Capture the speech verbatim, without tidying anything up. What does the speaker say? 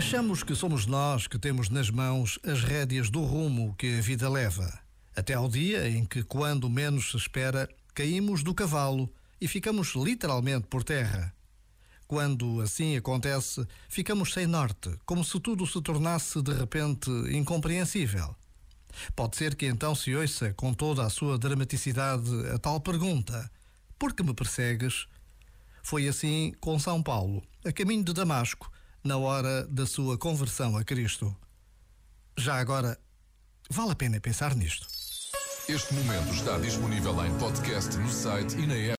Achamos que somos nós que temos nas mãos as rédeas do rumo que a vida leva, até ao dia em que, quando menos se espera, caímos do cavalo e ficamos literalmente por terra. Quando assim acontece, ficamos sem norte, como se tudo se tornasse de repente incompreensível. Pode ser que então se ouça com toda a sua dramaticidade a tal pergunta: por que me persegues? Foi assim com São Paulo, a caminho de Damasco, na hora da sua conversão a Cristo. Já agora, vale a pena pensar nisto. Este momento está disponível em podcast no site e na app.